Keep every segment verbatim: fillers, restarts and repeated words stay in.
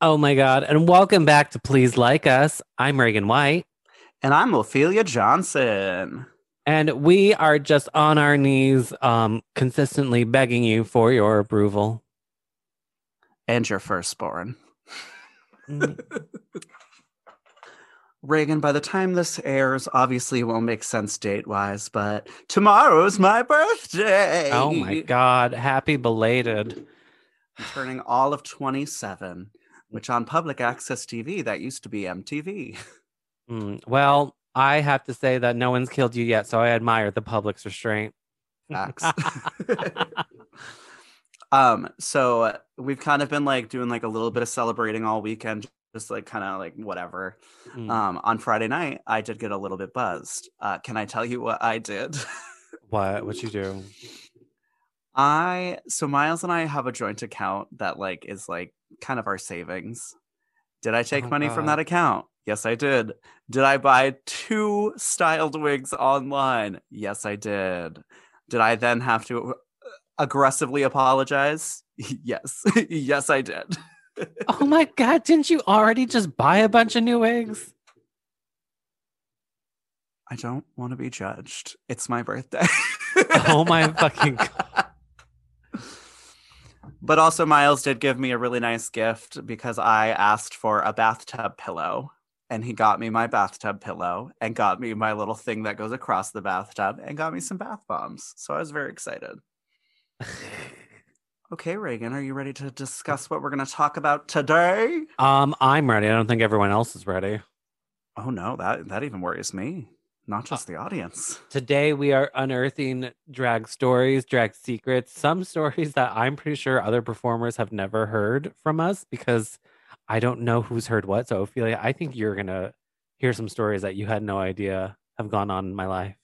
Oh my God. And welcome back to Please Like Us. I'm Reagan White. And I'm Ophelia Johnson. And we are just on our knees, um, consistently begging you for your approval. And your firstborn. Reagan, by the time this airs, obviously it won't make sense date-wise, but tomorrow's my birthday. Oh my God. Happy belated. I'm turning all of twenty-seven. Which on public access T V, that used to be M T V. Mm, well, I have to say that no one's killed you yet, so I admire the public's restraint. Facts. um, so we've kind of been like doing like a little bit of celebrating all weekend, just like kind of like whatever. Mm. Um, on Friday night, I did get a little bit buzzed. Uh, can I tell you what I did? What? What'd you do? I so Miles and I have a joint account that like is like kind of our savings. Did I take oh, money God. from that account? Yes, I did. Did I buy two styled wigs online? Yes, I did. Did I then have to aggressively apologize? Yes. Yes, I did. Oh my God, didn't you already just buy a bunch of new wigs? I don't want to be judged. It's my birthday. Oh my fucking God. But also Miles did give me a really nice gift because I asked for a bathtub pillow and he got me my bathtub pillow and got me my little thing that goes across the bathtub and got me some bath bombs. So I was very excited. Okay, Reagan, are you ready to discuss what we're going to talk about today? Um, I'm ready. I don't think everyone else is ready. Oh no, that, that even worries me. Not just the audience. Today, we are unearthing drag stories, drag secrets, some stories that I'm pretty sure other performers have never heard from us because I don't know who's heard what. So, Ophelia, I think you're going to hear some stories that you had no idea have gone on in my life.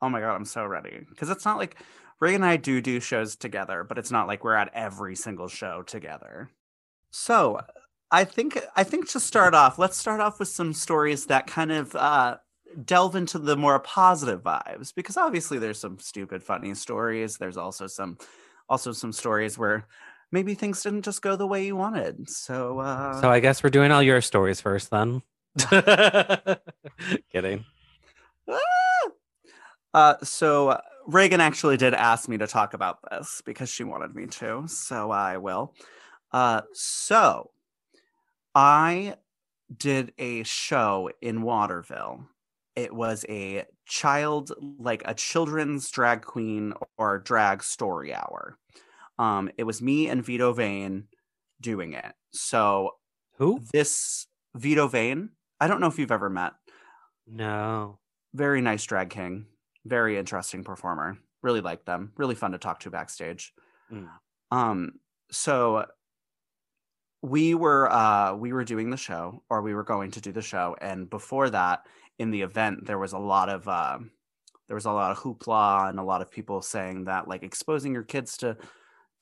Oh my God, I'm so ready. Because it's not like Ray and I do do shows together, but it's not like we're at every single show together. So, I think, I think to start off, let's start off with some stories that kind of... Uh, delve into the more positive vibes, because obviously there's some stupid funny stories. There's also some also some stories where maybe things didn't just go the way you wanted. So uh so I guess we're doing all your stories first then. Kidding. Uh so Reagan actually did ask me to talk about this because she wanted me to, so I will. Uh so I did a show in Waterville. It was a child, like a children's drag queen or drag story hour. Um, it was me and Vito Vane doing it. So who? This Vito Vane. I don't know if you've ever met. No. Very nice drag king. Very interesting performer. Really like them. Really fun to talk to backstage. Mm. Um, so we were uh, we were doing the show, or we were going to do the show. And before that, in the event, there was a lot of uh, there was a lot of hoopla and a lot of people saying that like exposing your kids to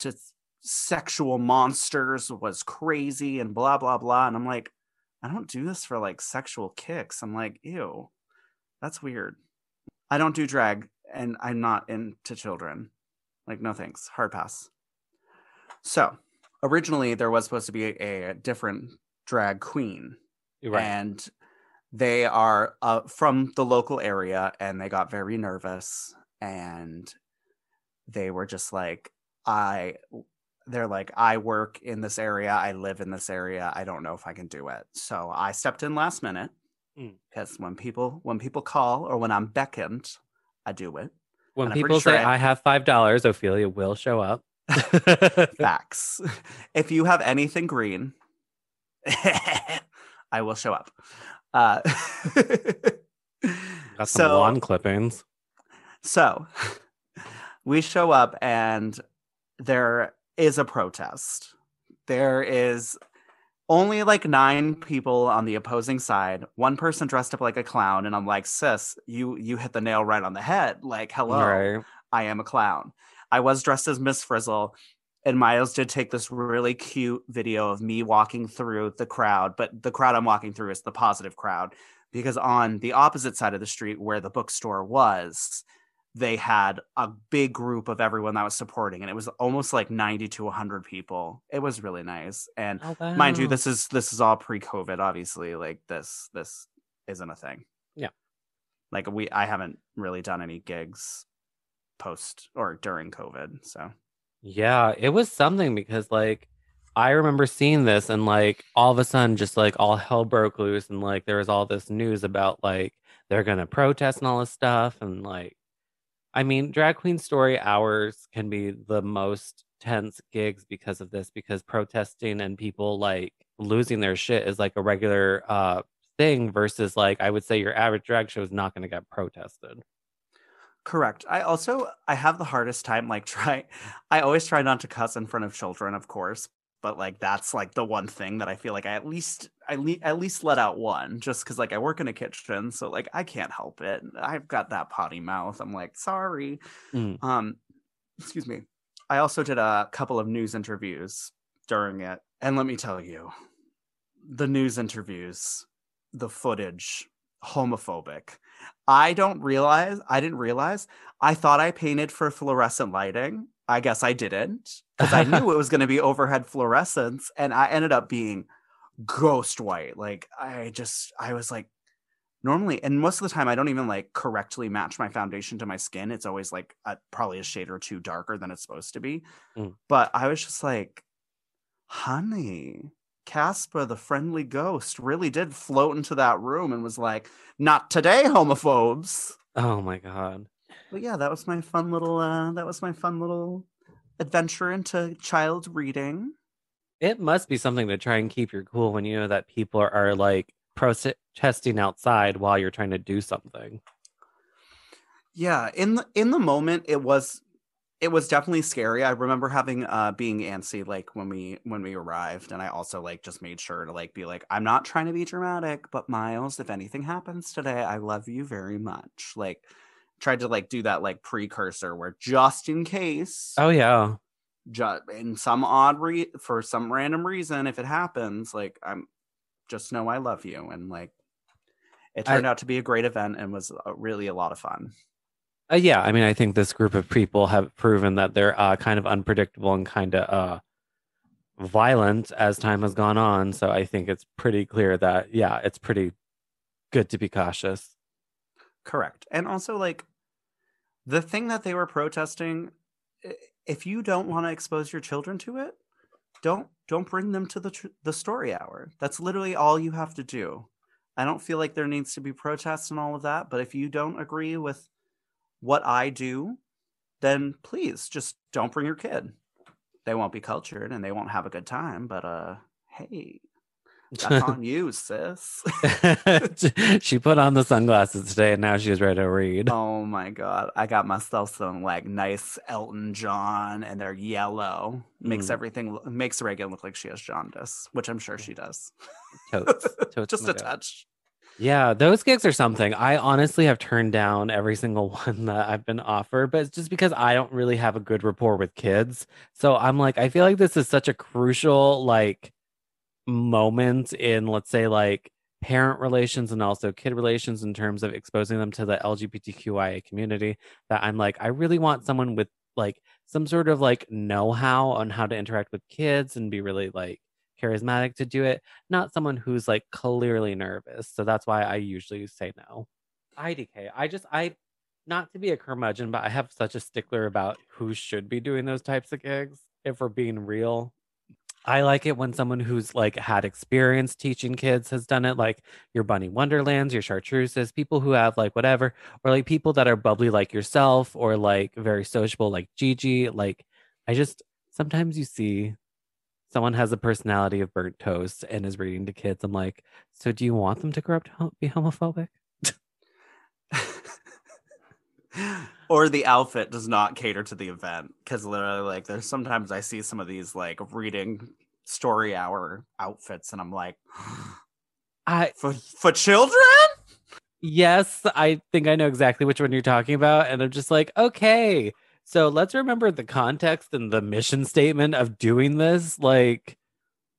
to sexual monsters was crazy and blah blah blah. And I'm like, I don't do this for like sexual kicks. I'm like, ew, that's weird. I don't do drag, and I'm not into children. Like, no thanks, hard pass. So originally there was supposed to be a, a different drag queen, right. and. They are uh, from the local area, and they got very nervous, and they were just like, I, they're like, I work in this area. I live in this area. I don't know if I can do it. So I stepped in last minute because mm. when people, when people call or when I'm beckoned, I do it. When and people say I have five dollars, Ophelia will show up. Facts. If you have anything green, I will show up. Uh, Got some so, lawn clippings. So we show up and there is a protest. There is only like nine people on the opposing side. One person dressed up like a clown, and I'm like, sis, you you hit the nail right on the head. Like, hello, right. I am a clown. I was dressed as Miss Frizzle. And Miles did take this really cute video of me walking through the crowd, but the crowd I'm walking through is the positive crowd, because on the opposite side of the street where the bookstore was, they had a big group of everyone that was supporting, and it was almost like ninety to one hundred people. It was really nice. And oh, wow. mind you, this is this is all pre-COVID, obviously. Like this this isn't a thing. Yeah. Like we I haven't really done any gigs post or during COVID, so. Yeah, it was something because like I remember seeing this and like all of a sudden just like all hell broke loose, and like there was all this news about like they're going to protest and all this stuff, and like I mean, drag queen story hours can be the most tense gigs because of this, because protesting and people like losing their shit is like a regular uh, thing versus like, I would say your average drag show is not going to get protested. Correct. I also, I have the hardest time, like try, I always try not to cuss in front of children, of course, but like, that's like the one thing that I feel like I at least, I le- at least let out one, just because like I work in a kitchen, so like I can't help it. I've got that potty mouth. I'm like, sorry. Mm. Um, excuse me. I also did a couple of news interviews during it, and let me tell you, the news interviews, the footage, homophobic. I don't realize. I didn't realize. I thought I painted for fluorescent lighting. I guess I didn't, because I knew it was going to be overhead fluorescence, and I ended up being ghost white. Like I just I was like, normally, and most of the time I don't even like correctly match my foundation to my skin. It's always like a, probably a shade or two darker than it's supposed to be. Mm. But I was just like, honey, Casper the friendly ghost really did float into that room and was like, not today, homophobes. Oh my god. But yeah, that was my fun little uh that was my fun little adventure into child reading. It must be something to try and keep your cool when you know that people are, are like protesting outside while you're trying to do something. Yeah, in the, in the moment, it was it was definitely scary. I remember having uh, being antsy like when we when we arrived, and I also like just made sure to like be like, I'm not trying to be dramatic, but Miles, if anything happens today, I love you very much. Like tried to like do that like precursor where just in case. Oh yeah. Just in some odd re- for some random reason, if it happens, like I'm just know I love you, and like it turned I, out to be a great event and was a, really a lot of fun. Uh, yeah, I mean, I think this group of people have proven that they're uh, kind of unpredictable and kind of uh, violent as time has gone on. So I think it's pretty clear that yeah, it's pretty good to be cautious. Correct, and also like the thing that they were protesting. It, If you don't want to expose your children to it, don't don't bring them to the tr- the story hour. That's literally all you have to do. I don't feel like there needs to be protests and all of that, but if you don't agree with what I do, then please just don't bring your kid. They won't be cultured and they won't have a good time, but uh, hey, that's on you, sis. She put on the sunglasses today and now she's ready to read. Oh my god, I got myself some like nice Elton John, and they're yellow. Makes mm. everything makes Reagan look like she has jaundice, which I'm sure she does. Totes, totes. Just a god. touch. Yeah, those gigs are something. I honestly have turned down every single one that I've been offered, but it's just because I don't really have a good rapport with kids. So I'm like, I feel like this is such a crucial like moment in, let's say, like parent relations and also kid relations in terms of exposing them to the L G B T Q I A community, that I'm like, I really want someone with like some sort of like know-how on how to interact with kids and be really like charismatic to do it, not someone who's like clearly nervous. So that's why I usually say no. I D K, I just I not to be a curmudgeon, but I have such a stickler about who should be doing those types of gigs. If we're being real, I like it when someone who's like had experience teaching kids has done it, like your Bunny Wonderlands, your Chartreuses, people who have like whatever, or like people that are bubbly like yourself, or like very sociable like Gigi. Like I just, sometimes you see someone has a personality of burnt toast and is reading to kids. I'm like, so do you want them to grow up to be homophobic? Or the outfit does not cater to the event, because literally like there's sometimes I see some of these like reading story hour outfits and I'm like, I for, for children? Yes, I think I know exactly which one you're talking about, and I'm just like, okay, so let's remember the context and the mission statement of doing this. Like,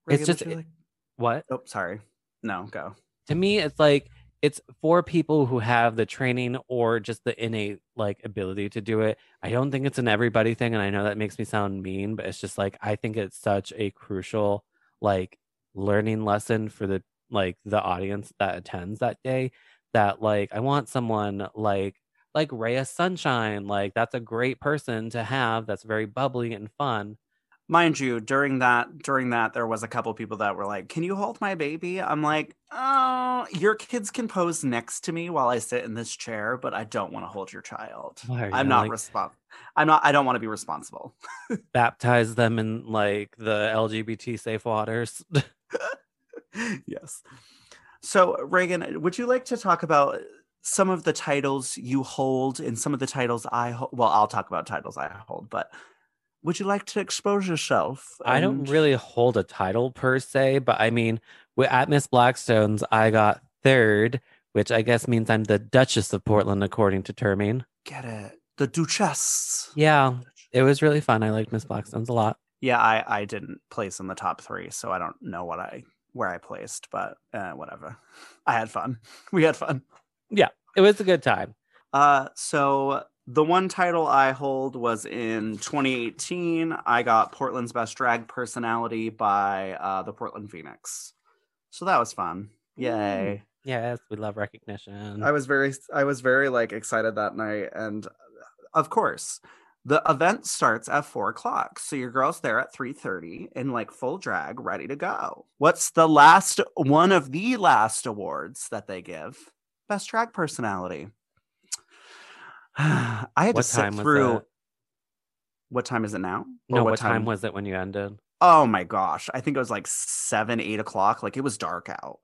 Reagan, it's just like, what? Oh, sorry. No, go. To me, it's like, it's for people who have the training or just the innate like ability to do it. I don't think it's an everybody thing. And I know that makes me sound mean, but it's just like, I think it's such a crucial like learning lesson for the, like the audience that attends that day, that like, I want someone like, like Raya Sunshine. Like that's a great person to have. That's very bubbly and fun. Mind you, during that, during that, there was a couple people that were like, can you hold my baby? I'm like, oh, your kids can pose next to me while I sit in this chair, but I don't want to hold your child. You I'm not like, responsible. I'm not, I don't want to be responsible. Baptize them in like the L G B T safe waters. Yes. So Reagan, would you like to talk about some of the titles you hold and some of the titles I hold? Well, I'll talk about titles I hold, but would you like to expose yourself? And... I don't really hold a title per se, but I mean, at Miss Blackstone's, I got third, which I guess means I'm the Duchess of Portland, according to Termine. Get it. The Duchess. Yeah, the Duchess. It was really fun. I liked Miss Blackstone's a lot. Yeah, I, I didn't place in the top three, so I don't know what I where I placed, but uh, whatever. I had fun. We had fun. Yeah, it was a good time. Uh, so... The one title I hold was in twenty eighteen. I got Portland's Best Drag Personality by uh, the Portland Phoenix. So that was fun. Yay. Yes, we love recognition. I was very, I was very like excited that night. And of course, the event starts at four o'clock. So your girl's there at three thirty in like full drag, ready to go. What's the last, one of the last awards that they give? Best Drag Personality. I had what to sit through. What time is it now? Or no, what, what time? time was it when you ended? Oh my gosh. I think it was like seven, eight o'clock. Like it was dark out.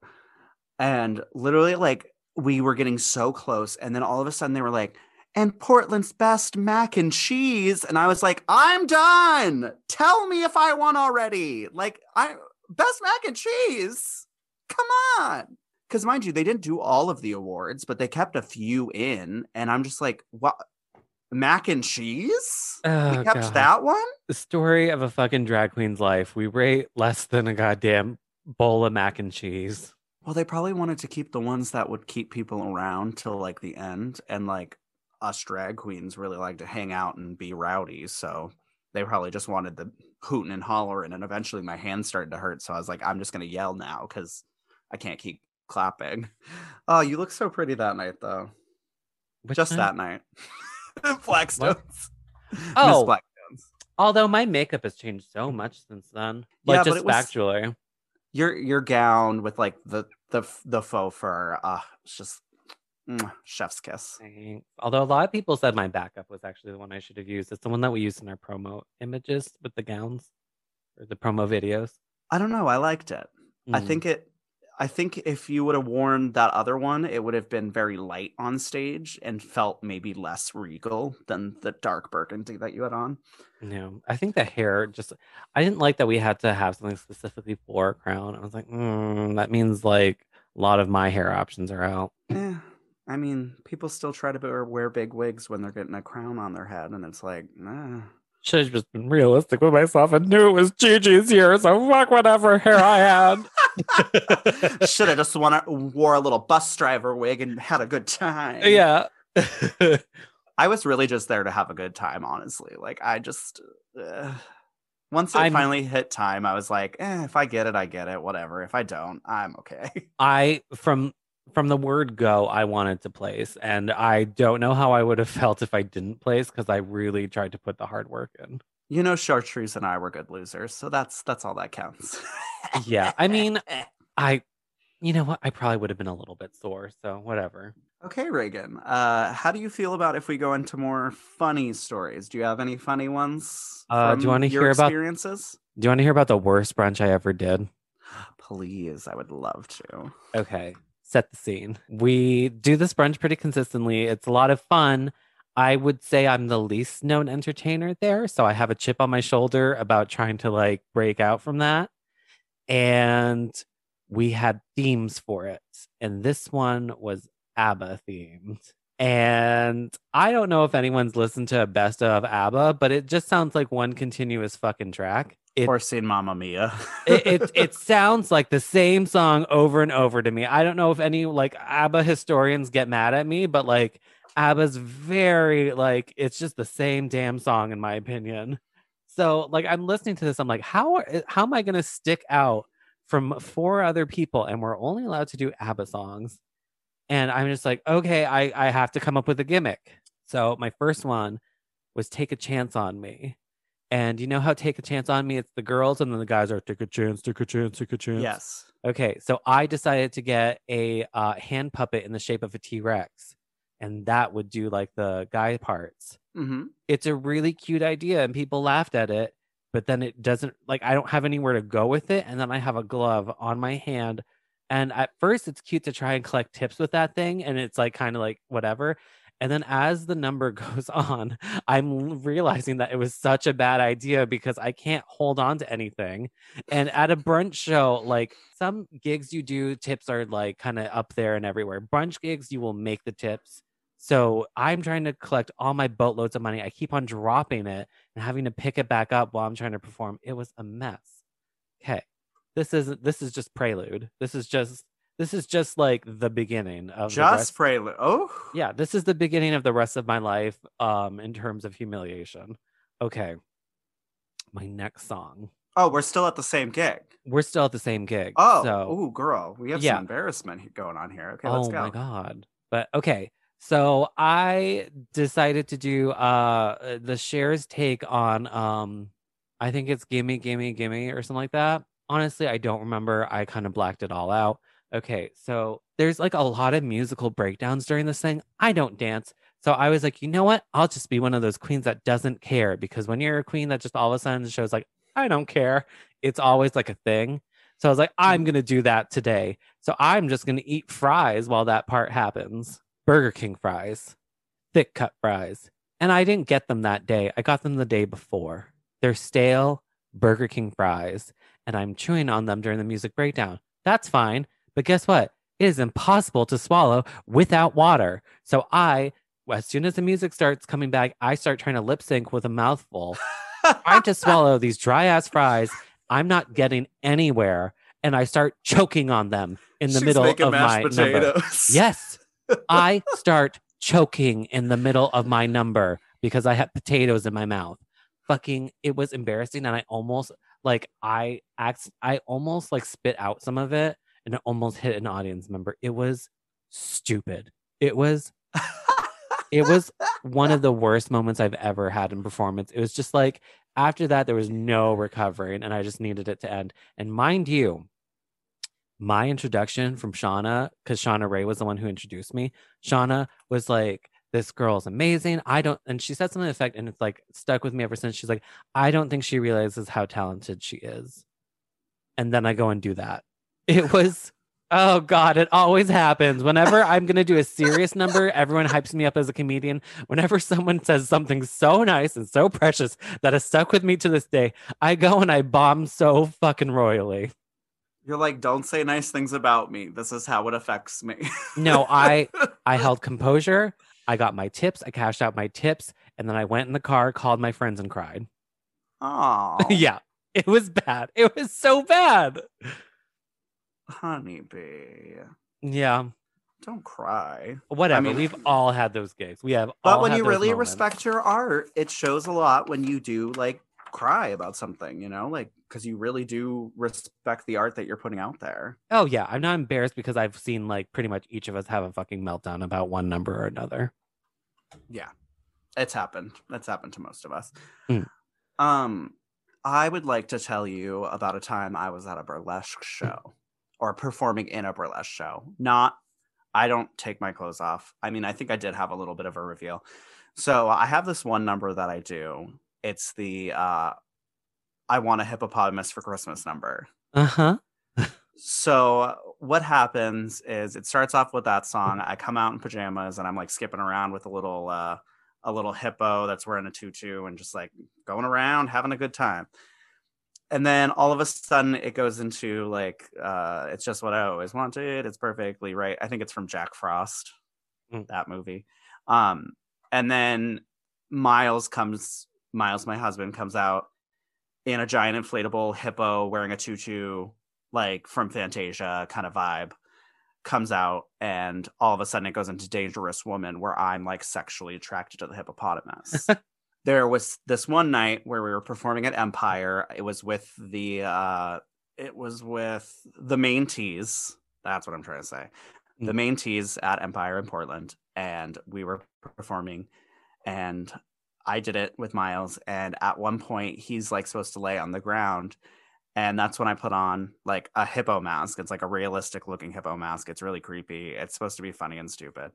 And literally like we were getting so close. And then all of a sudden they were like, and Portland's best mac and cheese. And I was like, I'm done. Tell me if I won already. Like I best mac and cheese. Come on. Because mind you, they didn't do all of the awards, but they kept a few in. And I'm just like, what? Mac and cheese? Oh, we kept God. That one? The story of a fucking drag queen's life. We rate less than a goddamn bowl of mac and cheese. Well, they probably wanted to keep the ones that would keep people around till like the end. And like us drag queens really like to hang out and be rowdy. So they probably just wanted the hooting and hollering. And eventually my hand started to hurt. So I was like, I'm just going to yell now because I can't keep clapping. Oh, you look so pretty that night though. Which just night? That night. Blackstones. Oh, Blackstones. Although my makeup has changed so much since then. Like yeah, just factually. Your your gown with like the the the faux fur. Uh, it's just mm, chef's kiss. Thanks. Although a lot of people said my backup was actually the one I should have used. It's the one that we used in our promo images with the gowns or the promo videos. I don't know. I liked it. Mm. I think it I think if you would have worn that other one, it would have been very light on stage and felt maybe less regal than the dark burgundy that you had on. No, I think the hair just, I didn't like that we had to have something specifically for a crown. I was like, mm, that means like a lot of my hair options are out. Yeah. I mean, people still try to wear big wigs when they're getting a crown on their head. And it's like, nah. Should have just been realistic with myself and knew it was Gigi's year. So fuck whatever hair I had. Should have just wanna, wore a little bus driver wig and had a good time. Yeah. I was really just there to have a good time, honestly. Like, I just... Uh, once it I'm, finally hit time, I was like, eh, if I get it, I get it. Whatever. If I don't, I'm okay. I, from from the word go, I wanted to place. And I don't know how I would have felt if I didn't place, because I really tried to put the hard work in. You know, Chartreuse and I were good losers, so that's that's all that counts. Yeah, I mean, I, you know what? I probably would have been a little bit sore, so whatever. Okay, Reagan, uh, how do you feel about if we go into more funny stories? Do you have any funny ones uh, from do you want to hear about experiences? Do you want to hear about the worst brunch I ever did? Please, I would love to. Okay, set the scene. We do this brunch pretty consistently. It's a lot of fun. I would say I'm the least known entertainer there. So I have a chip on my shoulder about trying to like break out from that. And we had themes for it. And this one was ABBA themed. And I don't know if anyone's listened to a best of ABBA, but it just sounds like one continuous fucking track. It, or seen Mamma Mia. it, it it sounds like the same song over and over to me. I don't know if any like ABBA historians get mad at me, but like ABBA's very like it's just the same damn song in my opinion. So like I'm listening to this, I'm like, how are, how am I gonna stick out from four other people and we're only allowed to do ABBA songs? And I'm just like, okay, I I have to come up with a gimmick. So my first one was Take a Chance on Me. And you know how Take a Chance on Me, it's the girls and then the guys are take a chance, take a chance, take a chance. Yes. Okay. So I decided to get a uh, hand puppet in the shape of a T-Rex. And that would do like the guy parts. Mm-hmm. It's a really cute idea and people laughed at it. But then it doesn't like I don't have anywhere to go with it. And then I have a glove on my hand. And at first it's cute to try and collect tips with that thing. And it's like kind of like whatever. And then as the number goes on, I'm realizing that it was such a bad idea because I can't hold on to anything. And at a brunch show, like some gigs you do, tips are like kind of up there and everywhere. Brunch gigs, you will make the tips. So I'm trying to collect all my boatloads of money. I keep on dropping it and having to pick it back up while I'm trying to perform. It was a mess. Okay. This is this is just prelude. This is just This is just like the beginning of just prelude. Oh, yeah. This is the beginning of the rest of my life um, in terms of humiliation. OK, my next song. Oh, we're still at the same gig. We're still at the same gig. Oh, so, ooh, girl, we have yeah. some embarrassment going on here. OK, let's oh go. Oh, my God. But OK, so I decided to do uh, the Cher's take on um, I think it's Gimme, Gimme, Gimme or something like that. Honestly, I don't remember. I kind of blacked it all out. Okay, so there's like a lot of musical breakdowns during this thing. I don't dance. So I was like, you know what? I'll just be one of those queens that doesn't care. Because when you're a queen that just all of a sudden the show's like, I don't care. It's always like a thing. So I was like, I'm going to do that today. So I'm just going to eat fries while that part happens. Burger King fries. Thick cut fries. And I didn't get them that day. I got them the day before. They're stale Burger King fries. And I'm chewing on them during the music breakdown. That's fine. But guess what? It is impossible to swallow without water. So I, as soon as the music starts coming back, I start trying to lip sync with a mouthful. Trying to swallow these dry ass fries. I'm not getting anywhere. And I start choking on them in the She's middle of my potatoes. number. Yes. I start choking in the middle of my number because I have potatoes in my mouth. Fucking, it was embarrassing. And I almost like I act, I almost like spit out some of it. And it almost hit an audience member. It was stupid. It was it was one of the worst moments I've ever had in performance. It was just like after that, there was no recovering and I just needed it to end. And mind you, my introduction from Shauna, because Shauna Ray was the one who introduced me. Shauna was like, this girl's amazing. I don't. And she said something to the effect and it's like stuck with me ever since. She's like, I don't think she realizes how talented she is. And then I go and do that. It was, oh God, it always happens. Whenever I'm going to do a serious number, everyone hypes me up as a comedian. Whenever someone says something so nice and so precious that has stuck with me to this day, I go and I bomb so fucking royally. You're like, don't say nice things about me. This is how it affects me. No, I, I held composure. I got my tips. I cashed out my tips. And then I went in the car, called my friends and cried. Oh, yeah, it was bad. It was so bad. Honeybee. Yeah. Don't cry. Whatever. I mean, we've all had those gigs. We have But all when you really moments. Respect your art, it shows a lot when you do like cry about something, you know, like because you really do respect the art that you're putting out there. Oh yeah. I'm not embarrassed because I've seen like pretty much each of us have a fucking meltdown about one number or another. Yeah. It's happened. That's happened to most of us. Mm. Um, I would like to tell you about a time I was at a burlesque show. Or performing in a burlesque show. Not, I don't take my clothes off. I mean, I think I did have a little bit of a reveal. So I have this one number that I do. It's the, uh, I want a hippopotamus for Christmas number. Uh-huh. So what happens is it starts off with that song. I come out in pajamas and I'm like skipping around with a little, uh, a little hippo that's wearing a tutu and just like going around, having a good time. And then all of a sudden it goes into like, uh, it's just what I always wanted. It's perfectly right. I think it's from Jack Frost, mm. that movie. Um, and then Miles comes, Miles, my husband comes out in a giant inflatable hippo wearing a tutu, like from Fantasia kind of vibe, comes out, and all of a sudden it goes into Dangerous Woman, where I'm like sexually attracted to the hippopotamus. There was this one night where we were performing at Empire. It was with the uh, it was with the Main Tees. That's what I'm trying to say. Mm-hmm. The Main Tees at Empire in Portland, and we were performing, and I did it with Miles. And at one point, he's like supposed to lay on the ground, and that's when I put on like a hippo mask. It's like a realistic looking hippo mask. It's really creepy. It's supposed to be funny and stupid.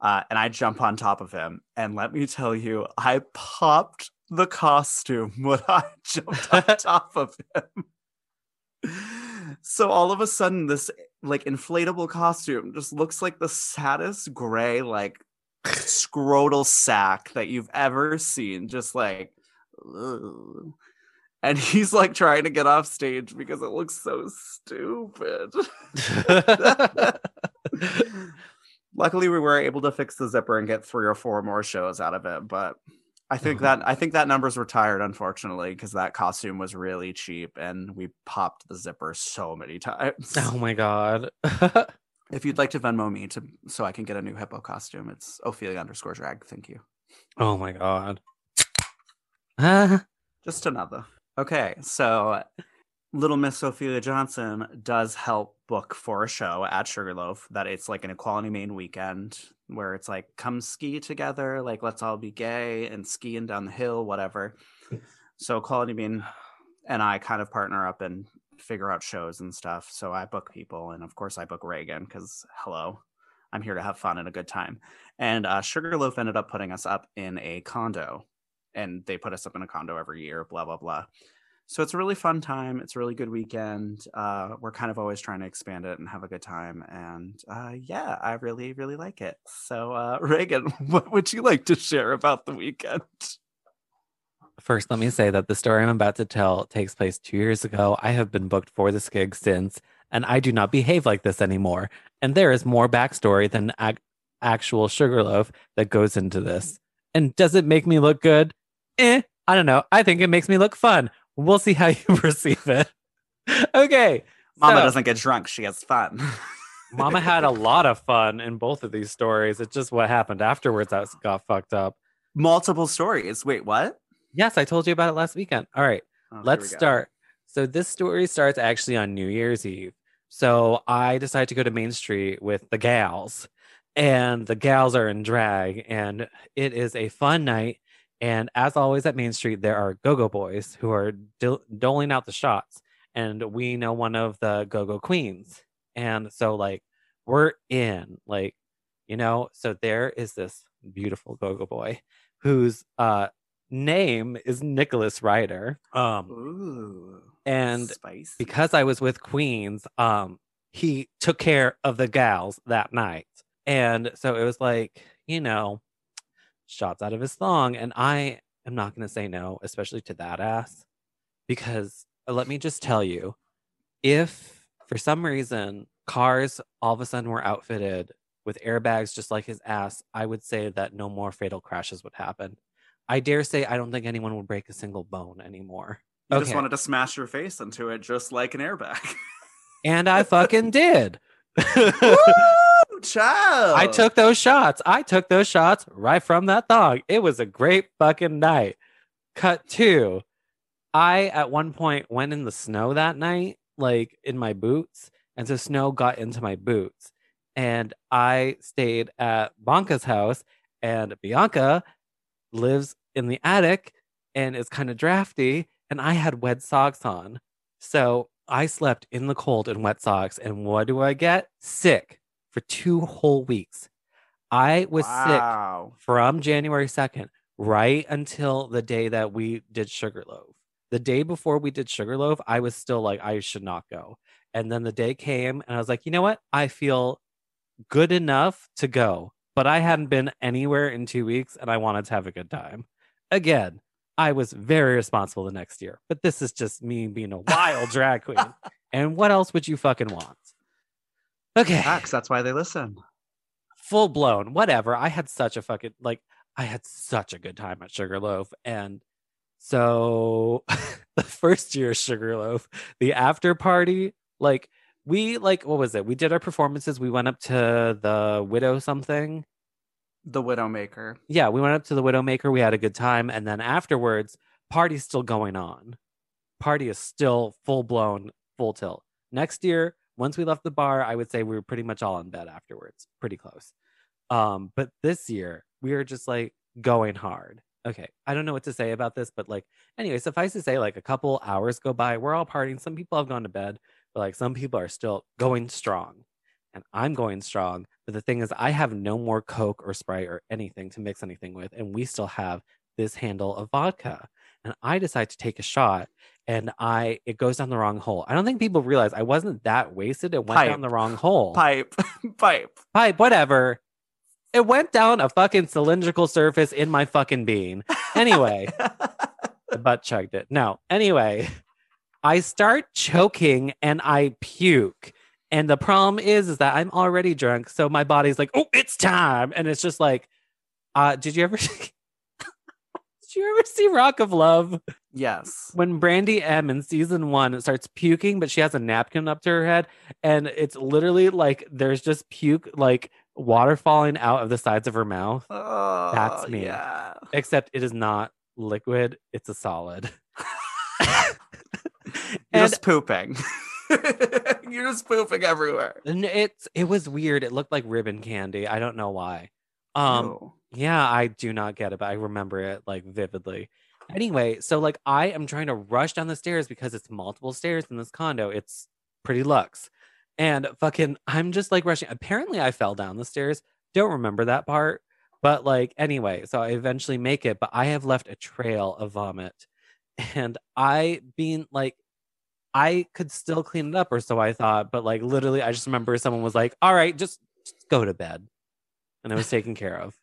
Uh, and I jump on top of him. And let me tell you, I popped the costume when I jumped on top of him. So all of a sudden, this like inflatable costume just looks like the saddest gray, like scrotal sack that you've ever seen. Just like, ugh. And he's like trying to get off stage because it looks so stupid. Luckily, we were able to fix the zipper and get three or four more shows out of it. But I think mm-hmm. that I think that number's retired, unfortunately, because that costume was really cheap and we popped the zipper so many times. Oh, my God. If you'd like to Venmo me to so I can get a new hippo costume, it's Ophelia underscore drag. Thank you. Oh, my God. Uh. Just another. Okay, so Little Miss Ophelia Johnson does help book for a show at Sugarloaf that it's like an Equality Maine weekend where it's like, come ski together, like let's all be gay and skiing down the hill, whatever. So Equality Maine and I kind of partner up and figure out shows and stuff. So I book people, and of course I book Reagan because hello, I'm here to have fun and a good time. And uh, Sugarloaf ended up putting us up in a condo, and they put us up in a condo every year, blah, blah, blah. So it's a really fun time. It's a really good weekend. Uh, we're kind of always trying to expand it and have a good time. And uh, yeah, I really, really like it. So uh, Reagan, what would you like to share about the weekend? First, let me say that the story I'm about to tell takes place two years ago. I have been booked for this gig since, and I do not behave like this anymore. And there is more backstory than ac- actual Sugarloaf that goes into this. And does it make me look good? Eh, I don't know. I think it makes me look fun. We'll see how you perceive it. Okay. Mama so, doesn't get drunk. She has fun. Mama had a lot of fun in both of these stories. It's just what happened afterwards that got fucked up. Multiple stories. Wait, what? Yes, I told you about it last weekend. All right, oh, let's start. So this story starts actually on New Year's Eve. So I decided to go to Main Street with the gals. And the gals are in drag. And it is a fun night. And as always at Main Street, there are go-go boys who are do- doling out the shots. And we know one of the go-go queens. And so, like, we're in, like, you know, so there is this beautiful go-go boy whose uh, name is Nicholas Ryder. Um, Ooh, and spice. Because I was with queens, um, he took care of the gals that night. And so it was like, you know, shots out of his thong, and I am not going to say no, especially to that ass, because let me just tell you, if for some reason cars all of a sudden were outfitted with airbags just like his ass, I would say that no more fatal crashes would happen. I dare say I don't think anyone would break a single bone anymore. You okay. Just wanted to smash your face into it just like an airbag. And I fucking did. Woo! Child, I took those shots. I took those shots right from that thong. It was a great fucking night. Cut two. I, at one point, went in the snow that night, like in my boots. And so snow got into my boots. And I stayed at Bianca's house. And Bianca lives in the attic and is kind of drafty. And I had wet socks on. So I slept in the cold in wet socks. And what do I get? Sick. For two whole weeks. I was wow. sick from January second right until the day that we did Sugarloaf. The day before we did Sugarloaf, I was still like, I should not go. And then the day came and I was like, you know what? I feel good enough to go. But I hadn't been anywhere in two weeks and I wanted to have a good time. Again, I was very responsible the next year. But this is just me being a wild drag queen. And what else would you fucking want? Okay. Facts, that's why they listen. Full blown. Whatever. I had such a fucking, like, I had such a good time at Sugarloaf. And so the first year Sugarloaf, the after party, like we like what was it? We did our performances. We went up to the Widow something. The Widowmaker. Yeah, we went up to the Widowmaker. We had a good time. And then afterwards, party's still going on. Party is still full blown, full tilt. Next year, once we left the bar, I would say we were pretty much all in bed afterwards. Pretty close. Um, but this year, we are just like going hard. Okay, I don't know what to say about this, but like, anyway, suffice to say, like a couple hours go by. We're all partying. Some people have gone to bed, but like some people are still going strong. And I'm going strong. But the thing is, I have no more Coke or Sprite or anything to mix anything with. And we still have this handle of vodka. And I decide to take a shot. And I it goes down the wrong hole. I don't think people realize I wasn't that wasted. It went Pipe. down the wrong hole. Pipe. Pipe. Pipe, whatever. It went down a fucking cylindrical surface in my fucking bean. Anyway, the butt chugged it. No, anyway, I start choking and I puke. And the problem is, is that I'm already drunk. So my body's like, oh, it's time. And it's just like, uh, did you ever... Did you ever see Rock of Love? Yes. When Brandy M in season one starts puking, but she has a napkin up to her head. And it's literally like there's just puke, like water falling out of the sides of her mouth. Oh, that's me. Yeah. Except it is not liquid. It's a solid. You're just pooping. You're just pooping everywhere. And it's, it was weird. It looked like ribbon candy. I don't know why. Um, no. Yeah, I do not get it, but I remember it like vividly. Anyway, so like I am trying to rush down the stairs because it's multiple stairs in this condo. It's pretty luxe. And fucking, I'm just like rushing. Apparently I fell down the stairs. Don't remember that part. But like, anyway, so I eventually make it, but I have left a trail of vomit. And I being like, I could still clean it up or so I thought. But like literally, I just remember someone was like, all right, just, just go to bed. And I was taken care of.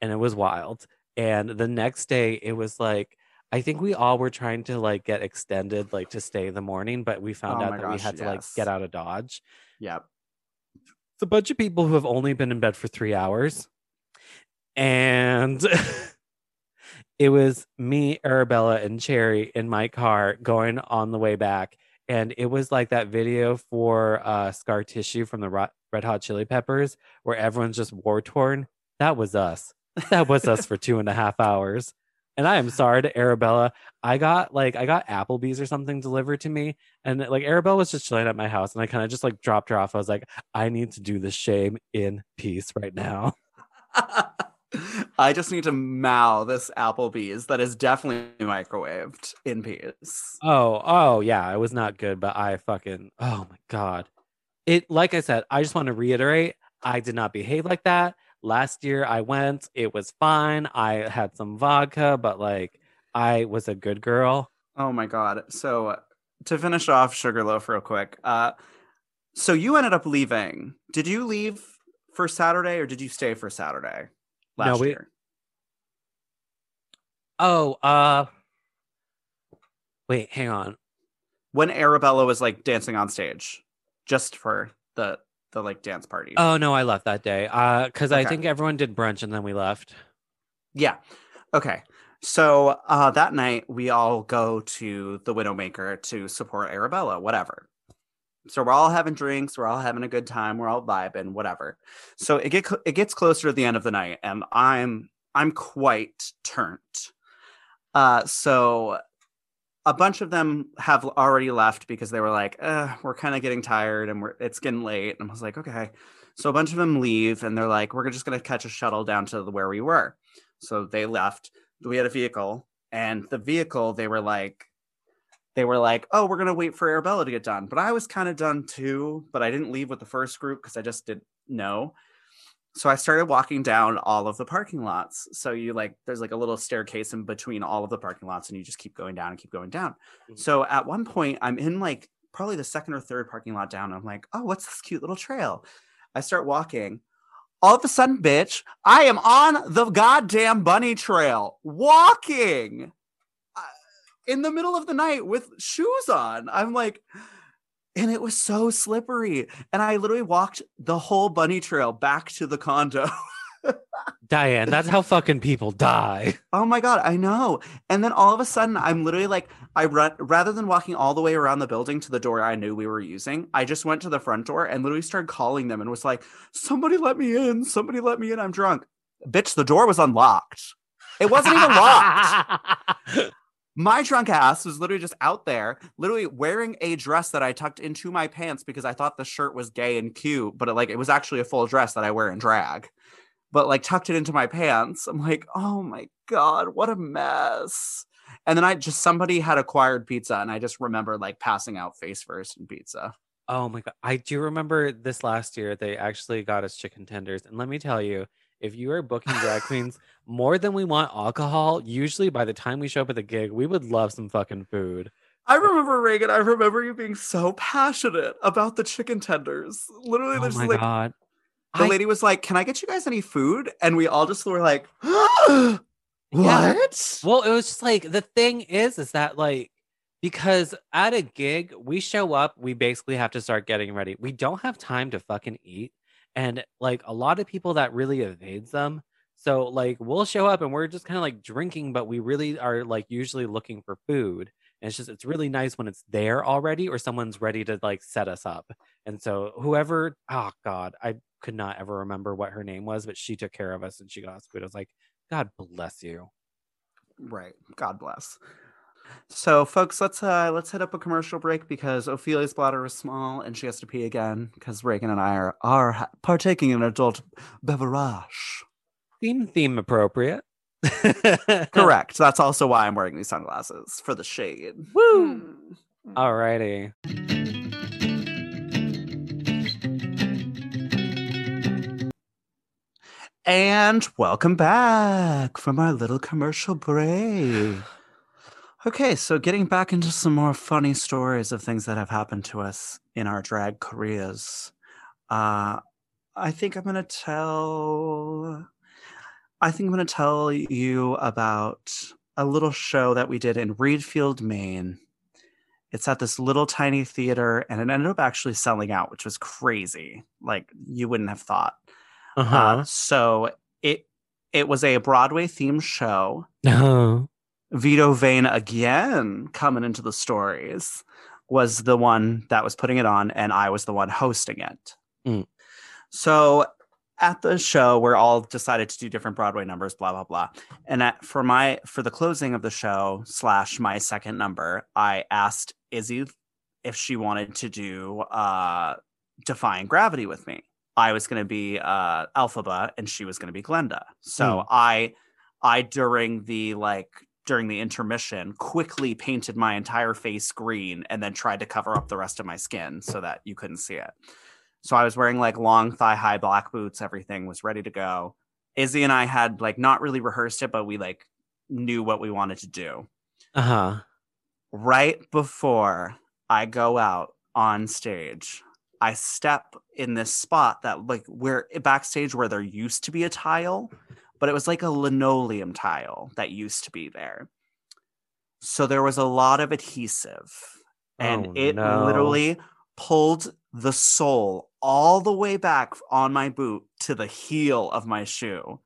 And it was wild. And the next day, it was like, I think we all were trying to like get extended, like to stay the morning, but we found oh out that gosh, we had yes. to like get out of Dodge. Yep. It's a bunch of people who have only been in bed for three hours. And it was me, Arabella, and Cherry in my car going on the way back. And it was like that video for uh, Scar Tissue from the Ro- Red Hot Chili Peppers where everyone's just war-torn. That was us. That was us for two and a half hours. And I am sorry to Arabella. I got like I got Applebee's or something delivered to me. And like Arabella was just chilling at my house. And I kind of just like dropped her off. I was like, I need to do this shame in peace right now. I just need to mow this Applebee's that is definitely microwaved in peace. Oh, oh yeah. It was not good. But I fucking, oh my God. It, like I said, I just want to reiterate, I did not behave like that. Last year I went, it was fine. I had some vodka, but like I was a good girl. Oh my God. So to finish off Sugarloaf real quick. Uh, so you ended up leaving. Did you leave for Saturday or did you stay for Saturday last no, we... year? Oh, uh, wait, hang on. When Arabella was like dancing on stage just for the... the like dance party. Oh no, I left that day. Uh, cause okay. I think everyone did brunch and then we left. Yeah. Okay. So uh, that night we all go to the Widowmaker to support Arabella, whatever. So we're all having drinks. We're all having a good time. We're all vibing, whatever. So it get, it gets closer to the end of the night and I'm, I'm quite turned. Uh, so a bunch of them have already left because they were like, eh, we're kind of getting tired and we're it's getting late. And I was like, okay. So a bunch of them leave and they're like, we're just going to catch a shuttle down to where we were. So they left. We had a vehicle and the vehicle, they were like, they were like, oh, we're going to wait for Arabella to get done. But I was kind of done too, but I didn't leave with the first group because I just didn't know. So I started walking down all of the parking lots. So you like, there's like a little staircase in between all of the parking lots and you just keep going down and keep going down. Mm-hmm. So at one point I'm in like probably the second or third parking lot down. And I'm like, oh, what's this cute little trail? I start walking. All of a sudden, bitch, I am on the goddamn bunny trail walking uh, in the middle of the night with shoes on. I'm like... And it was so slippery. And I literally walked the whole bunny trail back to the condo. Diane, that's how fucking people die. Oh my God, I know. And then all of a sudden, I'm literally like, I run, rather than walking all the way around the building to the door I knew we were using, I just went to the front door and literally started calling them and was like, somebody let me in, somebody let me in, I'm drunk. Bitch, the door was unlocked. It wasn't even locked. My drunk ass was literally just out there, literally wearing a dress that I tucked into my pants because I thought the shirt was gay and cute, but it, like, it was actually a full dress that I wear in drag. But like tucked it into my pants. I'm like, oh my God, what a mess. And then I just, somebody had acquired pizza and I just remember like passing out face first in pizza. Oh my God. I do remember this last year, they actually got us chicken tenders. And let me tell you, if you are booking drag queens more than we want alcohol, usually by the time we show up at the gig, we would love some fucking food. I remember, Reagan, I remember you being so passionate about the chicken tenders. Literally, there's like, oh my God. The I... lady was like, can I get you guys any food? And we all just were like, what? Yeah. Well, it was just like, the thing is, is that like, because at a gig, we show up, we basically have to start getting ready. We don't have time to fucking eat. And like a lot of people that really evades them. So like we'll show up and we're just kind of like drinking, but we really are like usually looking for food. And it's just, it's really nice when it's there already or someone's ready to like set us up. And so whoever, oh God, I could not ever remember what her name was, but she took care of us and she got us food. I was like, God bless you. Right. God bless. So folks, let's uh let's hit up a commercial break because Ophelia's bladder is small and she has to pee again because Reagan and I are, are partaking in an adult beverage. Theme theme appropriate. Correct. That's also why I'm wearing these sunglasses, for the shade. Woo! Mm. Alrighty. And welcome back from our little commercial break. Okay, so getting back into some more funny stories of things that have happened to us in our drag careers. Uh, I think I'm going to tell... I think I'm going to tell you about a little show that we did in Reedfield, Maine. It's at this little tiny theater, and it ended up actually selling out, which was crazy. Like, you wouldn't have thought. Uh-huh. Uh, so it it was a Broadway-themed show. Uh-huh. Vito Vane, again, coming into the stories, was the one that was putting it on, and I was the one hosting it. Mm. So at the show, we're all decided to do different Broadway numbers, blah, blah, blah. And at, for my for the closing of the show slash my second number, I asked Izzy if she wanted to do uh, Defying Gravity with me. I was going to be uh, Alphaba, and she was going to be Glenda. So mm. I, I, during the, like... during the intermission, quickly painted my entire face green and then tried to cover up the rest of my skin so that you couldn't see it. So I was wearing like long thigh high black boots. Everything was ready to go. Izzy and I had like not really rehearsed it, but we like knew what we wanted to do. Uh-huh. Right before I go out on stage, I step in this spot that like we're backstage where there used to be a tile, but it was like a linoleum tile that used to be there. So there was a lot of adhesive. And oh, it no. literally pulled the sole all the way back on my boot to the heel of my shoe.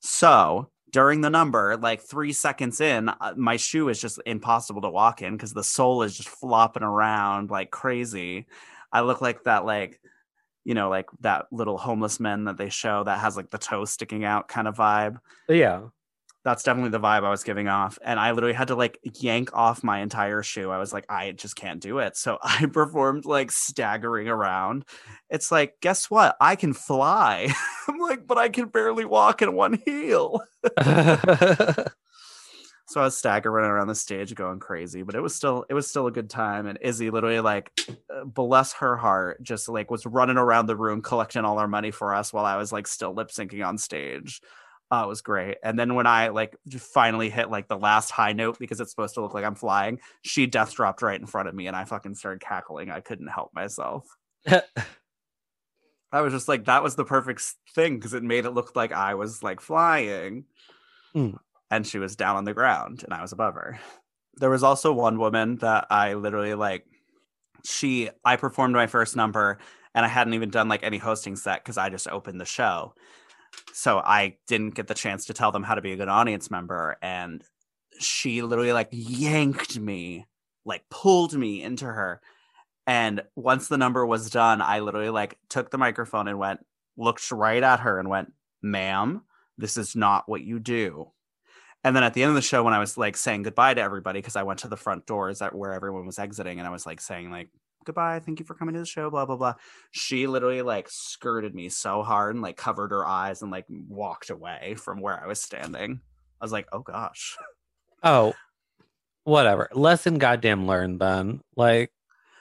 So during the number, like three seconds in, my shoe is just impossible to walk in because the sole is just flopping around like crazy. I look like that, like... you know, like that little homeless man that they show that has like the toe sticking out kind of vibe. Yeah. That's definitely the vibe I was giving off. And I literally had to like yank off my entire shoe. I was like, I just can't do it. So I performed like staggering around. It's like, guess what? I can fly. I'm like, but I can barely walk in one heel. So I was staggering around the stage going crazy, but it was still it was still a good time. And Izzy literally, like, bless her heart, just like was running around the room collecting all our money for us while I was like still lip syncing on stage. Uh, it was great. And then when I like finally hit like the last high note, because it's supposed to look like I'm flying, she death dropped right in front of me and I fucking started cackling. I couldn't help myself. I was just like, that was the perfect thing because it made it look like I was like flying. Mm. And she was down on the ground and I was above her. There was also one woman that I literally like, she, I performed my first number and I hadn't even done like any hosting set because I just opened the show. So I didn't get the chance to tell them how to be a good audience member. And she literally like yanked me, like pulled me into her. And once the number was done, I literally like took the microphone and went, looked right at her and went, ma'am, this is not what you do. And then at the end of the show, when I was like saying goodbye to everybody, because I went to the front doors at where everyone was exiting, and I was like saying like, goodbye, thank you for coming to the show, blah, blah, blah. She literally like skirted me so hard and like covered her eyes and like walked away from where I was standing. I was like, oh gosh. Oh, whatever. Lesson goddamn learned then. Like,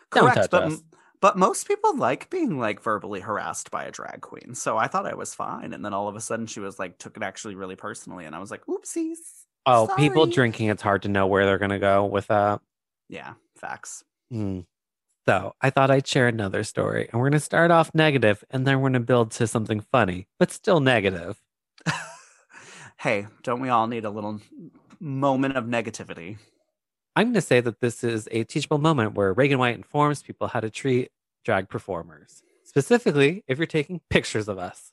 correct, don't touch but, us. But most people like being like verbally harassed by a drag queen. So I thought I was fine. And then all of a sudden she was like, took it actually really personally. And I was like, oopsies. Oh, sorry. People drinking, it's hard to know where they're going to go with that. Yeah, facts. Mm. So I thought I'd share another story, and we're going to start off negative and then we're going to build to something funny, but still negative. Hey, don't we all need a little moment of negativity? I'm going to say that this is a teachable moment where Reagan White informs people how to treat drag performers, specifically if you're taking pictures of us.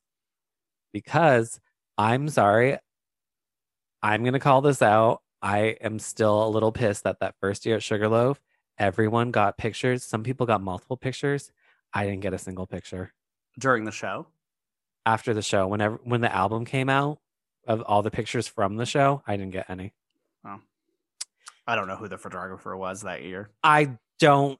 Because I'm sorry, I'm going to call this out. I am still a little pissed that that first year at Sugarloaf, everyone got pictures. Some people got multiple pictures. I didn't get a single picture. During the show? After the show. Whenever, when the album came out, of all the pictures from the show, I didn't get any. Oh. I don't know who the photographer was that year. I don't